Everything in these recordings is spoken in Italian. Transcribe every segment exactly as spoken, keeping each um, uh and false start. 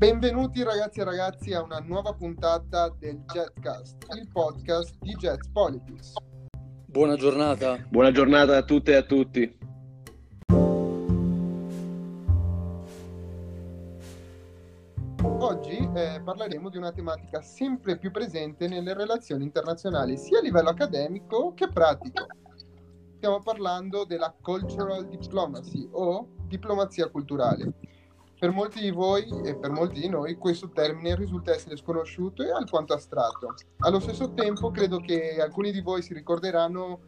Benvenuti ragazzi e ragazzi a una nuova puntata del JetCast, il podcast di Jet Politics. Buona giornata. Buona giornata a tutte e a tutti. Oggi eh, parleremo di una tematica sempre più presente nelle relazioni internazionali, sia a livello accademico che pratico. Stiamo parlando della cultural diplomacy o diplomazia culturale. Per molti di voi e per molti di noi questo termine risulta essere sconosciuto e alquanto astratto. Allo stesso tempo credo che alcuni di voi si ricorderanno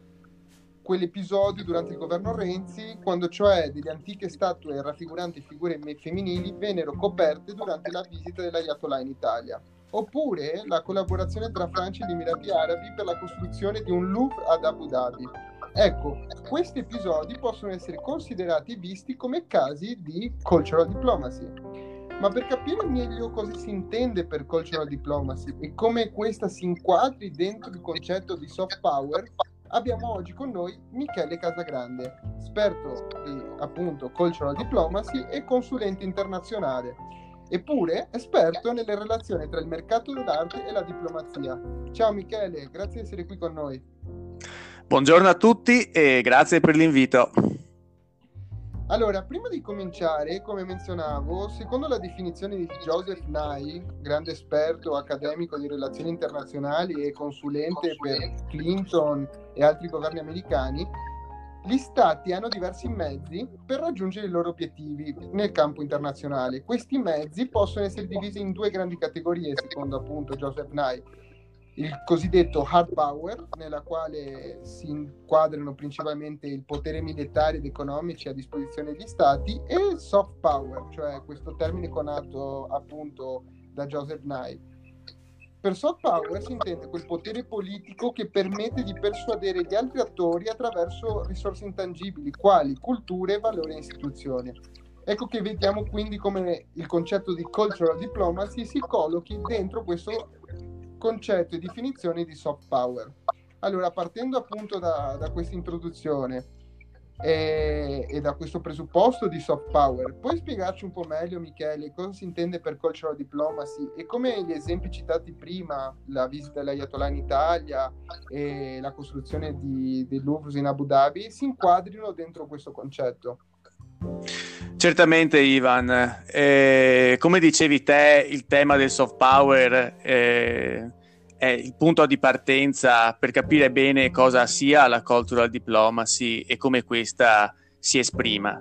quell'episodio durante il governo Renzi, quando cioè delle antiche statue raffiguranti figure femminili vennero coperte durante la visita dell'Ayatollah in Italia. Oppure la collaborazione tra Francia ed Emirati Arabi per la costruzione di un Louvre ad Abu Dhabi. Ecco, questi episodi possono essere considerati e visti come casi di cultural diplomacy. Ma per capire meglio cosa si intende per cultural diplomacy e come questa si inquadri dentro il concetto di soft power, abbiamo oggi con noi Michele Casagrande, esperto di appunto cultural diplomacy e consulente internazionale, eppure esperto nelle relazioni tra il mercato dell'arte e la diplomazia. Ciao Michele, grazie di essere qui con noi. Buongiorno a tutti e grazie per l'invito. Allora, prima di cominciare, come menzionavo, secondo la definizione di Joseph Nye, grande esperto accademico di relazioni internazionali e consulente per Clinton e altri governi americani, gli stati hanno diversi mezzi per raggiungere i loro obiettivi nel campo internazionale. Questi mezzi possono essere divisi in due grandi categorie, secondo appunto Joseph Nye. Il cosiddetto hard power, nella quale si inquadrano principalmente il potere militare ed economici a disposizione degli stati, e il soft power, cioè questo termine conato appunto da Joseph Nye. Per soft power si intende quel potere politico che permette di persuadere gli altri attori attraverso risorse intangibili, quali culture, valori e istituzioni. Ecco che vediamo quindi come il concetto di cultural diplomacy si collochi dentro questo concetto e definizioni di soft power. Allora, partendo appunto da, da questa introduzione e, e da questo presupposto di soft power, puoi spiegarci un po' meglio, Michele, cosa si intende per cultural diplomacy e come gli esempi citati prima, la visita dell'Ayatollah in Italia e la costruzione di, di Louvre in Abu Dhabi, si inquadrino dentro questo concetto? Certamente Ivan, eh, come dicevi te, il tema del soft power eh, è il punto di partenza per capire bene cosa sia la cultural diplomacy e come questa si esprima.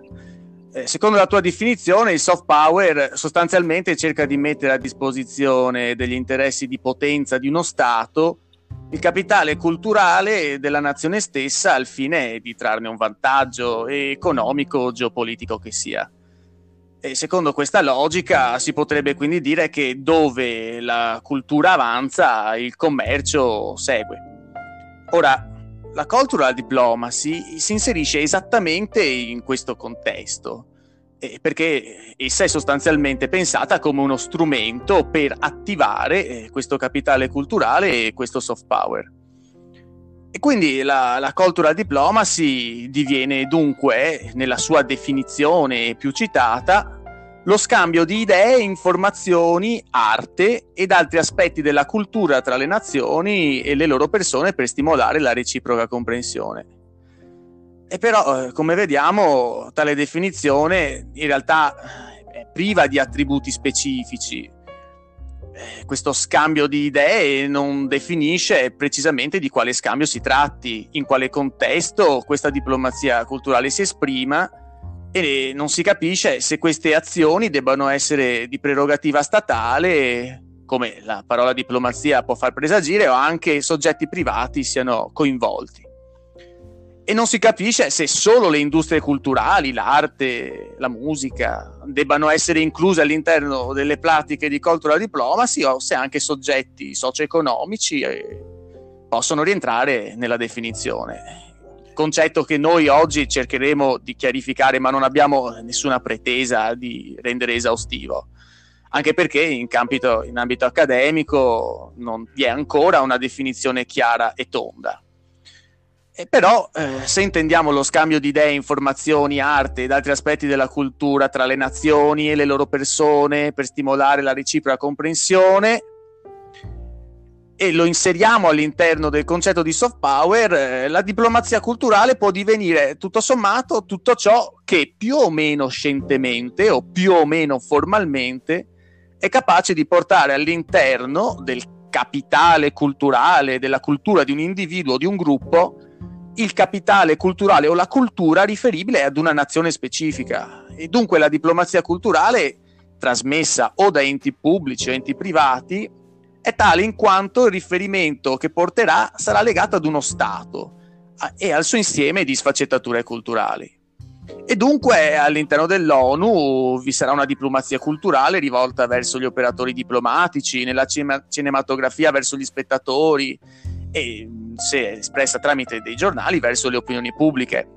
Eh, secondo la tua definizione, il soft power sostanzialmente cerca di mettere a disposizione degli interessi di potenza di uno Stato il capitale culturale della nazione stessa al fine di trarne un vantaggio economico o geopolitico che sia. E secondo questa logica si potrebbe quindi dire che dove la cultura avanza, il commercio segue. Ora, la cultural diplomacy si inserisce esattamente in questo contesto, perché essa è sostanzialmente pensata come uno strumento per attivare questo capitale culturale e questo soft power. E quindi la, la cultural diplomacy diviene dunque, nella sua definizione più citata, lo scambio di idee, informazioni, arte ed altri aspetti della cultura tra le nazioni e le loro persone per stimolare la reciproca comprensione. E però, come vediamo, tale definizione in realtà è priva di attributi specifici. Questo scambio di idee non definisce precisamente di quale scambio si tratti, in quale contesto questa diplomazia culturale si esprima, e non si capisce se queste azioni debbano essere di prerogativa statale, come la parola diplomazia può far presagire, o anche soggetti privati siano coinvolti. E non si capisce se solo le industrie culturali, l'arte, la musica debbano essere incluse all'interno delle pratiche di cultural diplomacy o se anche soggetti socio-economici possono rientrare nella definizione. Concetto che noi oggi cercheremo di chiarificare, ma non abbiamo nessuna pretesa di rendere esaustivo. Anche perché in, campito, in ambito accademico non vi è ancora una definizione chiara e tonda. E però eh, se intendiamo lo scambio di idee, informazioni, arte ed altri aspetti della cultura tra le nazioni e le loro persone per stimolare la reciproca comprensione e lo inseriamo all'interno del concetto di soft power, eh, la diplomazia culturale può divenire tutto sommato tutto ciò che più o meno scientemente o più o meno formalmente è capace di portare all'interno del capitale culturale, della cultura di un individuo o di un gruppo, il capitale culturale o la cultura riferibile ad una nazione specifica. E dunque la diplomazia culturale, trasmessa o da enti pubblici o enti privati, è tale in quanto il riferimento che porterà sarà legato ad uno Stato e al suo insieme di sfaccettature culturali. E dunque all'interno dell'ONU vi sarà una diplomazia culturale rivolta verso gli operatori diplomatici, nella cima- cinematografia verso gli spettatori e, se espressa tramite dei giornali, verso le opinioni pubbliche.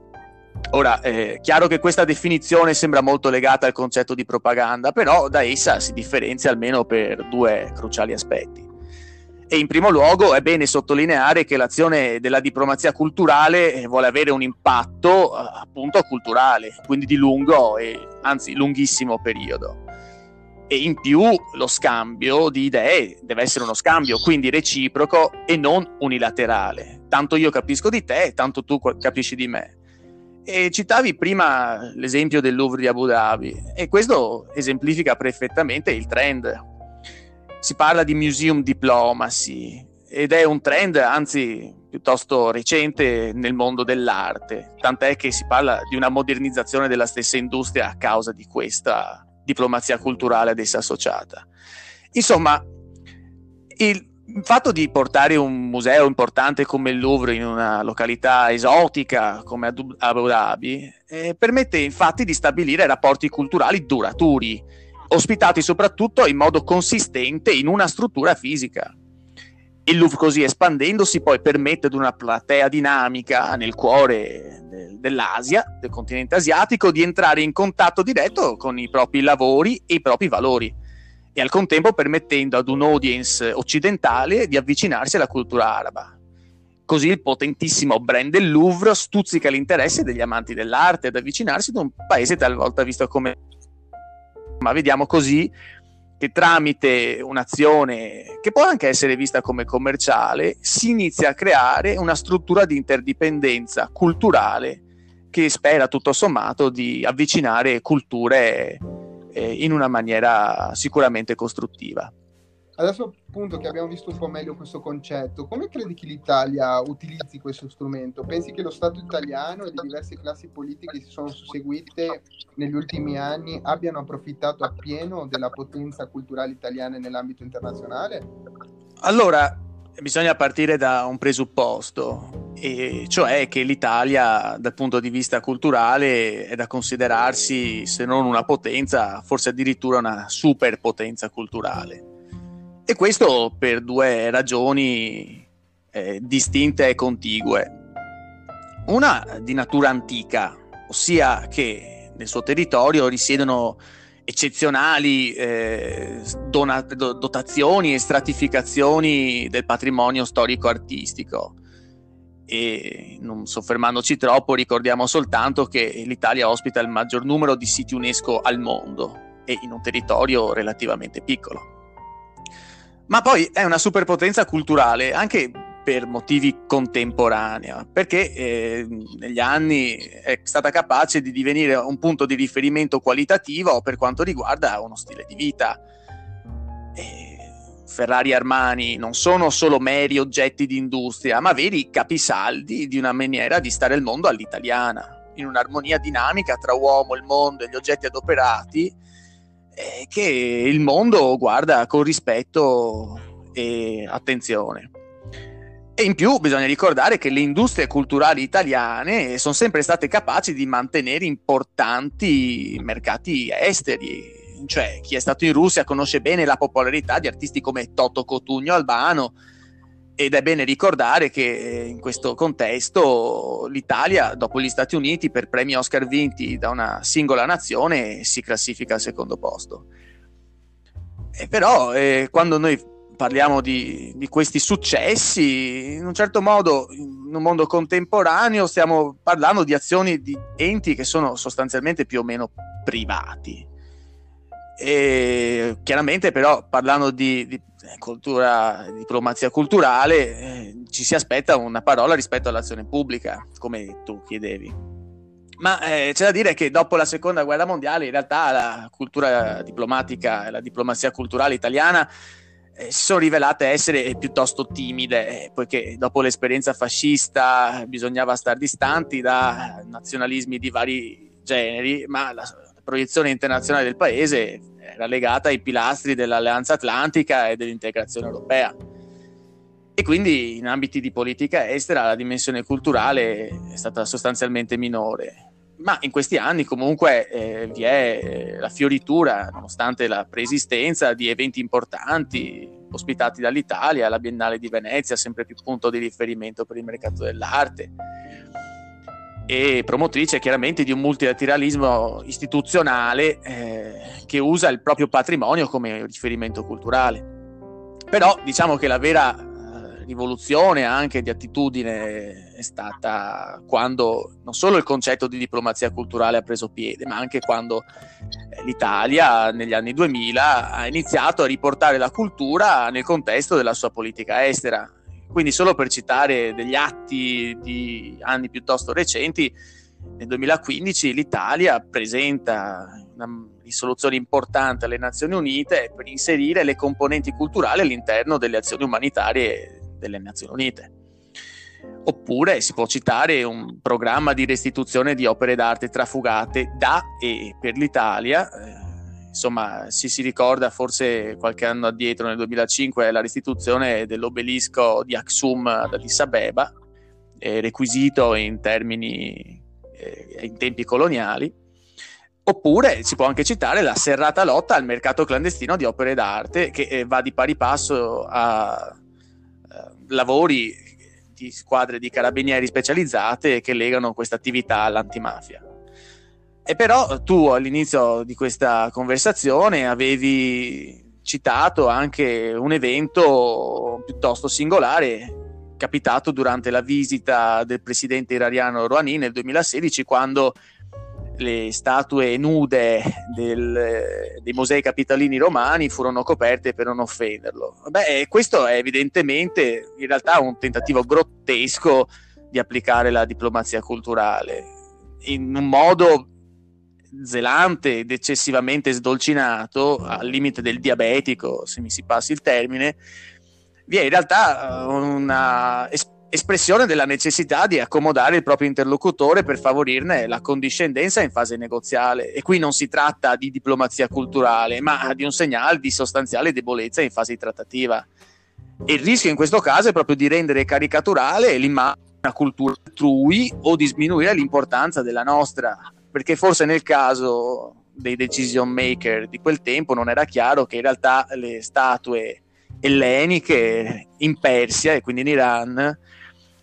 Ora, è chiaro che questa definizione sembra molto legata al concetto di propaganda, però da essa si differenzia almeno per due cruciali aspetti. E in primo luogo è bene sottolineare che l'azione della diplomazia culturale vuole avere un impatto appunto culturale, quindi di lungo e anzi lunghissimo periodo. E in più lo scambio di idee deve essere uno scambio quindi reciproco e non unilaterale. Tanto io capisco di te, tanto tu capisci di me. E citavi prima l'esempio del Louvre di Abu Dhabi e questo esemplifica perfettamente il trend. Si parla di museum diplomacy ed è un trend, anzi, piuttosto recente nel mondo dell'arte, tant'è che si parla di una modernizzazione della stessa industria a causa di questa diplomazia culturale ad essa associata. Insomma, il fatto di portare un museo importante come il Louvre in una località esotica come Abu Dhabi eh, permette infatti di stabilire rapporti culturali duraturi, ospitati soprattutto in modo consistente in una struttura fisica. Il Louvre, così espandendosi, poi permette ad una platea dinamica nel cuore dell'Asia, del continente asiatico, di entrare in contatto diretto con i propri lavori e i propri valori e al contempo permettendo ad un audience occidentale di avvicinarsi alla cultura araba. Così il potentissimo brand del Louvre stuzzica l'interesse degli amanti dell'arte ad avvicinarsi ad un paese talvolta visto come... Ma vediamo così che tramite un'azione che può anche essere vista come commerciale si inizia a creare una struttura di interdipendenza culturale che spera tutto sommato di avvicinare culture eh, in una maniera sicuramente costruttiva. Adesso appunto che abbiamo visto un po' meglio questo concetto, come credi che l'Italia utilizzi questo strumento? Pensi che lo Stato italiano e le diverse classi politiche che si sono susseguite negli ultimi anni abbiano approfittato appieno della potenza culturale italiana nell'ambito internazionale? Allora, bisogna partire da un presupposto, e cioè che l'Italia dal punto di vista culturale è da considerarsi, se non una potenza, forse addirittura una superpotenza culturale. E questo per due ragioni eh, distinte e contigue. Una di natura antica, ossia che nel suo territorio risiedono eccezionali eh, donat- dotazioni e stratificazioni del patrimonio storico-artistico. E non soffermandoci troppo, ricordiamo soltanto che l'Italia ospita il maggior numero di siti UNESCO al mondo e in un territorio relativamente piccolo. Ma poi è una superpotenza culturale anche per motivi contemporanei, perché eh, negli anni è stata capace di divenire un punto di riferimento qualitativo per quanto riguarda uno stile di vita. Eh, Ferrari e Armani non sono solo meri oggetti di industria, ma veri capisaldi di una maniera di stare al mondo all'italiana, in un'armonia dinamica tra uomo, il mondo e gli oggetti adoperati, che il mondo guarda con rispetto e attenzione. E in più bisogna ricordare che le industrie culturali italiane sono sempre state capaci di mantenere importanti mercati esteri, cioè chi è stato in Russia conosce bene la popolarità di artisti come Totò Cotugno, Albano, ed è bene ricordare che in questo contesto l'Italia, dopo gli Stati Uniti, per premi Oscar vinti da una singola nazione, si classifica al secondo posto. E però eh, quando noi parliamo di, di questi successi, in un certo modo in un mondo contemporaneo stiamo parlando di azioni di enti che sono sostanzialmente più o meno privati. E chiaramente però parlando di, di cultura, diplomazia culturale, eh, ci si aspetta una parola rispetto all'azione pubblica, come tu chiedevi. Ma eh, c'è da dire che dopo la seconda guerra mondiale in realtà la cultura diplomatica e la diplomazia culturale italiana eh, si sono rivelate essere piuttosto timide, eh, poiché dopo l'esperienza fascista bisognava star distanti da nazionalismi di vari generi, ma la proiezione internazionale del paese era legata ai pilastri dell'Alleanza Atlantica e dell'integrazione europea, e quindi in ambiti di politica estera la dimensione culturale è stata sostanzialmente minore. Ma in questi anni comunque eh, vi è la fioritura, nonostante la preesistenza, di eventi importanti ospitati dall'Italia, la Biennale di Venezia, sempre più punto di riferimento per il mercato dell'arte, e promotrice chiaramente di un multilateralismo istituzionale eh, che usa il proprio patrimonio come riferimento culturale. Però diciamo che la vera eh, rivoluzione anche di attitudine è stata quando non solo il concetto di diplomazia culturale ha preso piede, ma anche quando eh, l'Italia negli anni duemila ha iniziato a riportare la cultura nel contesto della sua politica estera. Quindi solo per citare degli atti di anni piuttosto recenti, nel duemilaquindici l'Italia presenta una risoluzione importante alle Nazioni Unite per inserire le componenti culturali all'interno delle azioni umanitarie delle Nazioni Unite. Oppure si può citare un programma di restituzione di opere d'arte trafugate da e per l'Italia. Insomma, si si ricorda forse qualche anno addietro, nel duemilacinque, la restituzione dell'obelisco di Aksum ad Addis Abeba, eh, requisito in termini eh, in tempi coloniali. Oppure si può anche citare la serrata lotta al mercato clandestino di opere d'arte, che eh, va di pari passo a, a lavori di squadre di carabinieri specializzate che legano questa attività all'antimafia. E però tu all'inizio di questa conversazione avevi citato anche un evento piuttosto singolare capitato durante la visita del presidente iraniano Rouhani nel duemilasedici, quando le statue nude del, dei musei capitolini romani furono coperte per non offenderlo. Beh, questo è evidentemente in realtà un tentativo grottesco di applicare la diplomazia culturale in un modo zelante ed eccessivamente sdolcinato, al limite del diabetico, se mi si passi il termine. Vi è in realtà una es- espressione della necessità di accomodare il proprio interlocutore per favorirne la condiscendenza in fase negoziale, e qui non si tratta di diplomazia culturale, ma di un segnale di sostanziale debolezza in fase trattativa. E il rischio in questo caso è proprio di rendere caricaturale l'immagine di una cultura altrui o di sminuire l'importanza della nostra, perché forse nel caso dei decision maker di quel tempo non era chiaro che in realtà le statue elleniche in Persia e quindi in Iran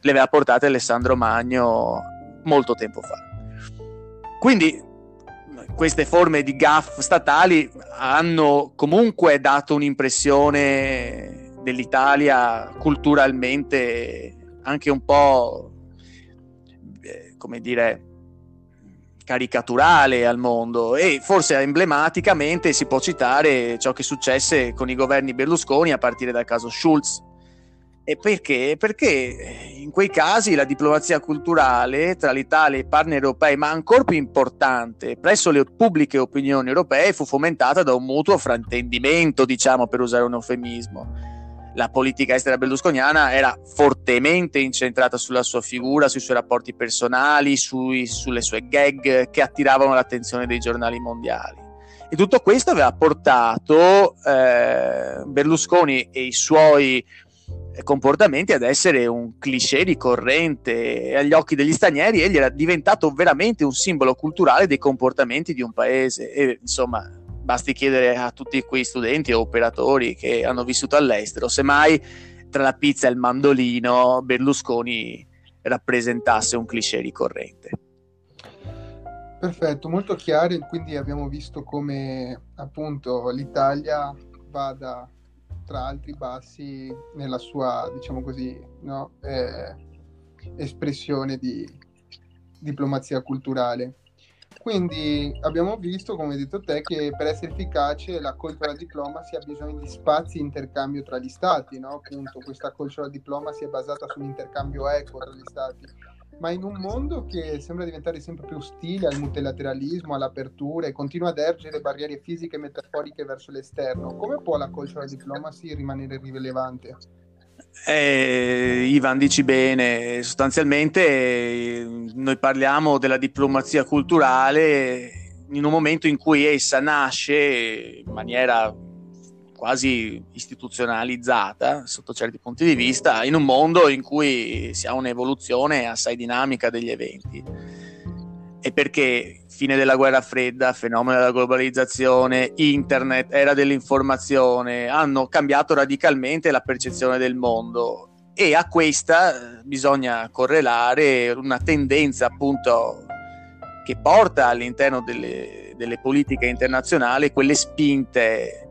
le aveva portate Alessandro Magno molto tempo fa. Quindi queste forme di gaff statali hanno comunque dato un'impressione dell'Italia culturalmente anche un po', come dire, caricaturale al mondo, e forse emblematicamente si può citare ciò che successe con i governi Berlusconi a partire dal caso Schulz. E perché? Perché in quei casi la diplomazia culturale tra l'Italia e i partner europei, ma ancor più importante presso le pubbliche opinioni europee, fu fomentata da un mutuo fraintendimento, diciamo, per usare un eufemismo. La politica estera berlusconiana era fortemente incentrata sulla sua figura, sui suoi rapporti personali, sui, sulle sue gag che attiravano l'attenzione dei giornali mondiali. E tutto questo aveva portato eh, Berlusconi e i suoi comportamenti ad essere un cliché ricorrente, e agli occhi degli stranieri egli era diventato veramente un simbolo culturale dei comportamenti di un paese. E insomma, basti chiedere a tutti quei studenti o operatori che hanno vissuto all'estero, semmai tra la pizza e il mandolino Berlusconi rappresentasse un cliché ricorrente. Perfetto, molto chiaro. Quindi abbiamo visto come appunto l'Italia vada tra altri bassi nella sua, diciamo così, no, eh, espressione di diplomazia culturale. Quindi abbiamo visto, come hai detto te, che per essere efficace la cultural diplomacy ha bisogno di spazi di intercambio tra gli stati, no? Appunto, questa cultural diplomacy è basata sull'intercambio equo tra gli stati, ma in un mondo che sembra diventare sempre più ostile al multilateralismo, all'apertura, e continua ad ergere barriere fisiche e metaforiche verso l'esterno, come può la cultural diplomacy rimanere rilevante? Eh, Ivan, dici bene, sostanzialmente eh, noi parliamo della diplomazia culturale in un momento in cui essa nasce in maniera quasi istituzionalizzata sotto certi punti di vista, in un mondo in cui si ha un'evoluzione assai dinamica degli eventi. E perché fine della guerra fredda, fenomeno della globalizzazione, internet, era dell'informazione, hanno cambiato radicalmente la percezione del mondo, e a questa bisogna correlare una tendenza, appunto, che porta all'interno delle, delle politiche internazionali quelle spinte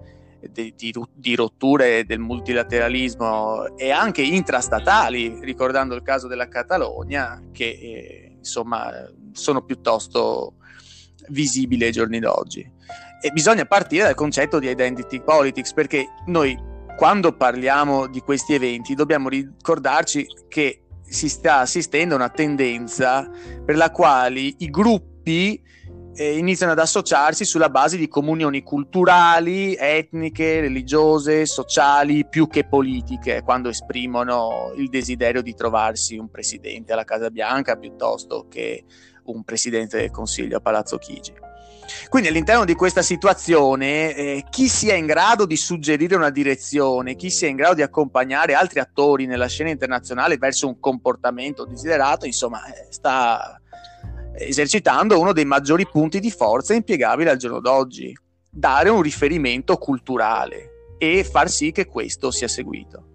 di, di, di rotture del multilateralismo, e anche intrastatali, ricordando il caso della Catalogna, che eh, insomma sono piuttosto visibili ai giorni d'oggi. E bisogna partire dal concetto di identity politics, perché noi, quando parliamo di questi eventi, dobbiamo ricordarci che si sta assistendo a una tendenza per la quale i gruppi eh, iniziano ad associarsi sulla base di comunioni culturali, etniche, religiose, sociali, più che politiche, quando esprimono il desiderio di trovarsi un presidente alla Casa Bianca piuttosto che un presidente del Consiglio a Palazzo Chigi. Quindi all'interno di questa situazione eh, chi sia in grado di suggerire una direzione, chi sia in grado di accompagnare altri attori nella scena internazionale verso un comportamento desiderato, insomma, sta esercitando uno dei maggiori punti di forza impiegabili al giorno d'oggi: dare un riferimento culturale e far sì che questo sia seguito.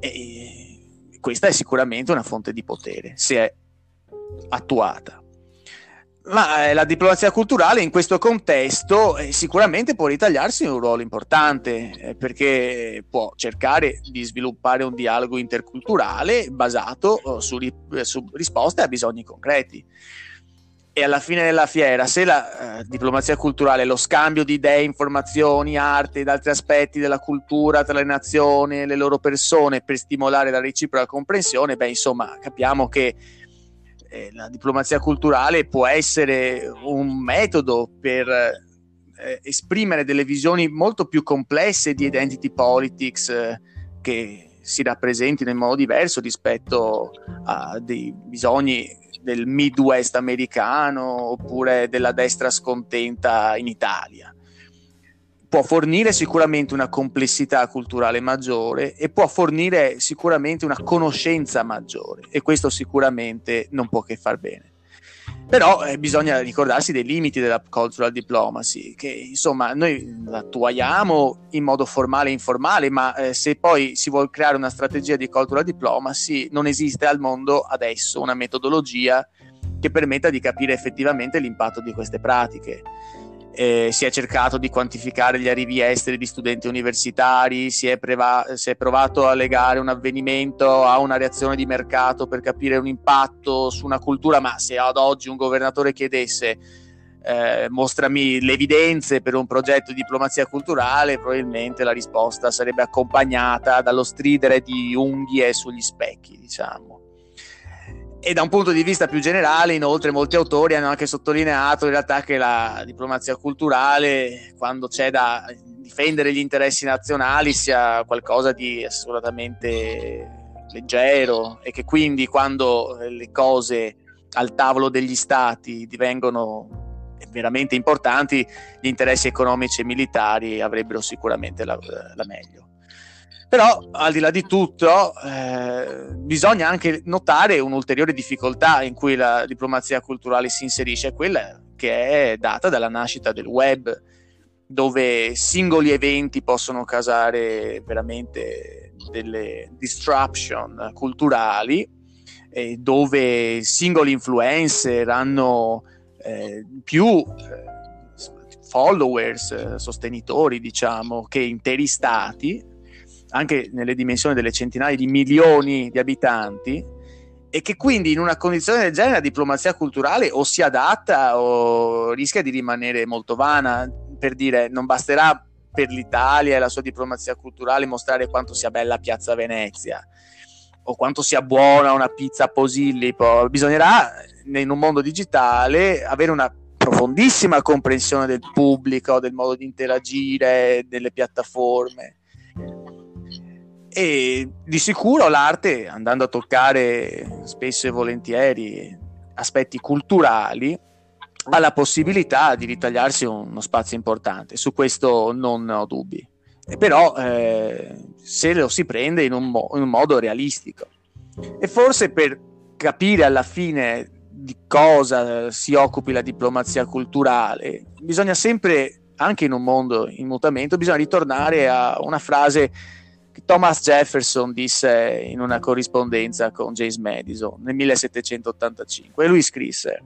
E questa è sicuramente una fonte di potere, se è attuata. Ma la diplomazia culturale in questo contesto eh, sicuramente può ritagliarsi un ruolo importante, eh, perché può cercare di sviluppare un dialogo interculturale basato oh, su, ri- su risposte a bisogni concreti. E alla fine della fiera, se la eh, diplomazia culturale, lo scambio di idee, informazioni, arte ed altri aspetti della cultura tra le nazioni e le loro persone, per stimolare la reciproca comprensione, beh, insomma, capiamo che la diplomazia culturale può essere un metodo per eh, esprimere delle visioni molto più complesse di identity politics eh, che si rappresentino in modo diverso rispetto a dei bisogni del Midwest americano oppure della destra scontenta in Italia. Può fornire sicuramente una complessità culturale maggiore e può fornire sicuramente una conoscenza maggiore, e questo sicuramente non può che far bene. Però eh, bisogna ricordarsi dei limiti della cultural diplomacy, che insomma noi attuiamo in modo formale e informale, ma eh, se poi si vuol creare una strategia di cultural diplomacy, non esiste al mondo adesso una metodologia che permetta di capire effettivamente l'impatto di queste pratiche. Eh, si è cercato di quantificare gli arrivi esteri di studenti universitari, si è, preva- si è provato a legare un avvenimento a una reazione di mercato per capire un impatto su una cultura, ma se ad oggi un governatore chiedesse eh, mostrami le evidenze per un progetto di diplomazia culturale, probabilmente la risposta sarebbe accompagnata dallo stridere di unghie sugli specchi, diciamo. E da un punto di vista più generale, inoltre, molti autori hanno anche sottolineato in realtà che la diplomazia culturale, quando c'è da difendere gli interessi nazionali, sia qualcosa di assolutamente leggero, e che quindi quando le cose al tavolo degli stati divengono veramente importanti, gli interessi economici e militari avrebbero sicuramente la, la meglio. Però, al di là di tutto, eh, bisogna anche notare un'ulteriore difficoltà in cui la diplomazia culturale si inserisce, quella che è data dalla nascita del web, dove singoli eventi possono causare veramente delle disruption culturali, eh, dove singoli influencer hanno eh, più followers, sostenitori, diciamo, che interi stati, anche nelle dimensioni delle centinaia di milioni di abitanti, e che quindi in una condizione del genere la diplomazia culturale o si adatta o rischia di rimanere molto vana. Per dire, non basterà per l'Italia e la sua diplomazia culturale mostrare quanto sia bella Piazza Venezia o quanto sia buona una pizza a Posillipo, bisognerà in un mondo digitale avere una profondissima comprensione del pubblico, del modo di interagire, delle piattaforme. E di sicuro l'arte, andando a toccare spesso e volentieri aspetti culturali, ha la possibilità di ritagliarsi uno spazio importante, su questo non ho dubbi. Però eh, se lo si prende in un, mo- in un modo realistico, e forse per capire alla fine di cosa si occupi la diplomazia culturale bisogna sempre, anche in un mondo in mutamento, bisogna ritornare a una frase che Thomas Jefferson disse in una corrispondenza con James Madison nel millesettecentottantacinque, e lui scrisse: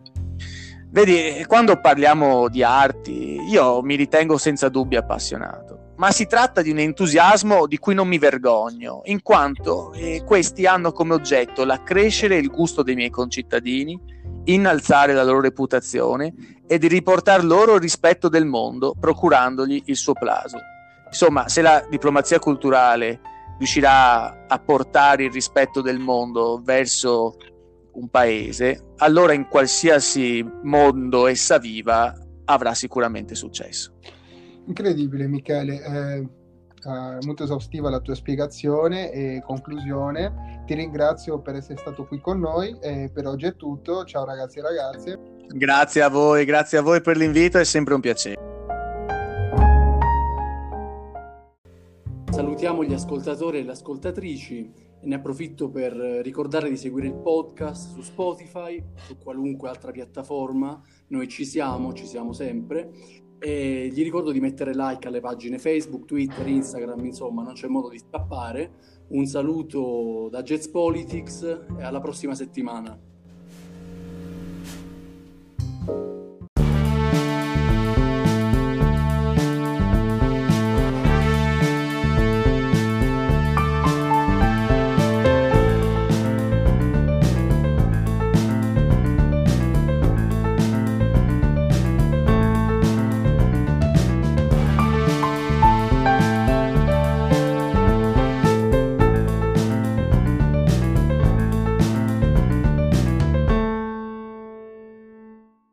vedi, quando parliamo di arti io mi ritengo senza dubbio appassionato, ma si tratta di un entusiasmo di cui non mi vergogno, in quanto eh, questi hanno come oggetto l'accrescere il gusto dei miei concittadini, innalzare la loro reputazione e di riportar loro il rispetto del mondo, procurandogli il suo plauso. Insomma, se la diplomazia culturale riuscirà a portare il rispetto del mondo verso un paese, allora in qualsiasi mondo essa viva avrà sicuramente successo. Incredibile, Michele, eh, eh, molto esaustiva la tua spiegazione e conclusione. Ti ringrazio per essere stato qui con noi, e per oggi è tutto. Ciao ragazzi e ragazze. Grazie a voi, grazie a voi per l'invito, è sempre un piacere. Salutiamo gli ascoltatori e le ascoltatrici e ne approfitto per ricordare di seguire il podcast su Spotify, su qualunque altra piattaforma. Noi ci siamo, ci siamo sempre. E gli ricordo di mettere like alle pagine Facebook, Twitter, Instagram, insomma non c'è modo di scappare. Un saluto da Jet Politics e alla prossima settimana.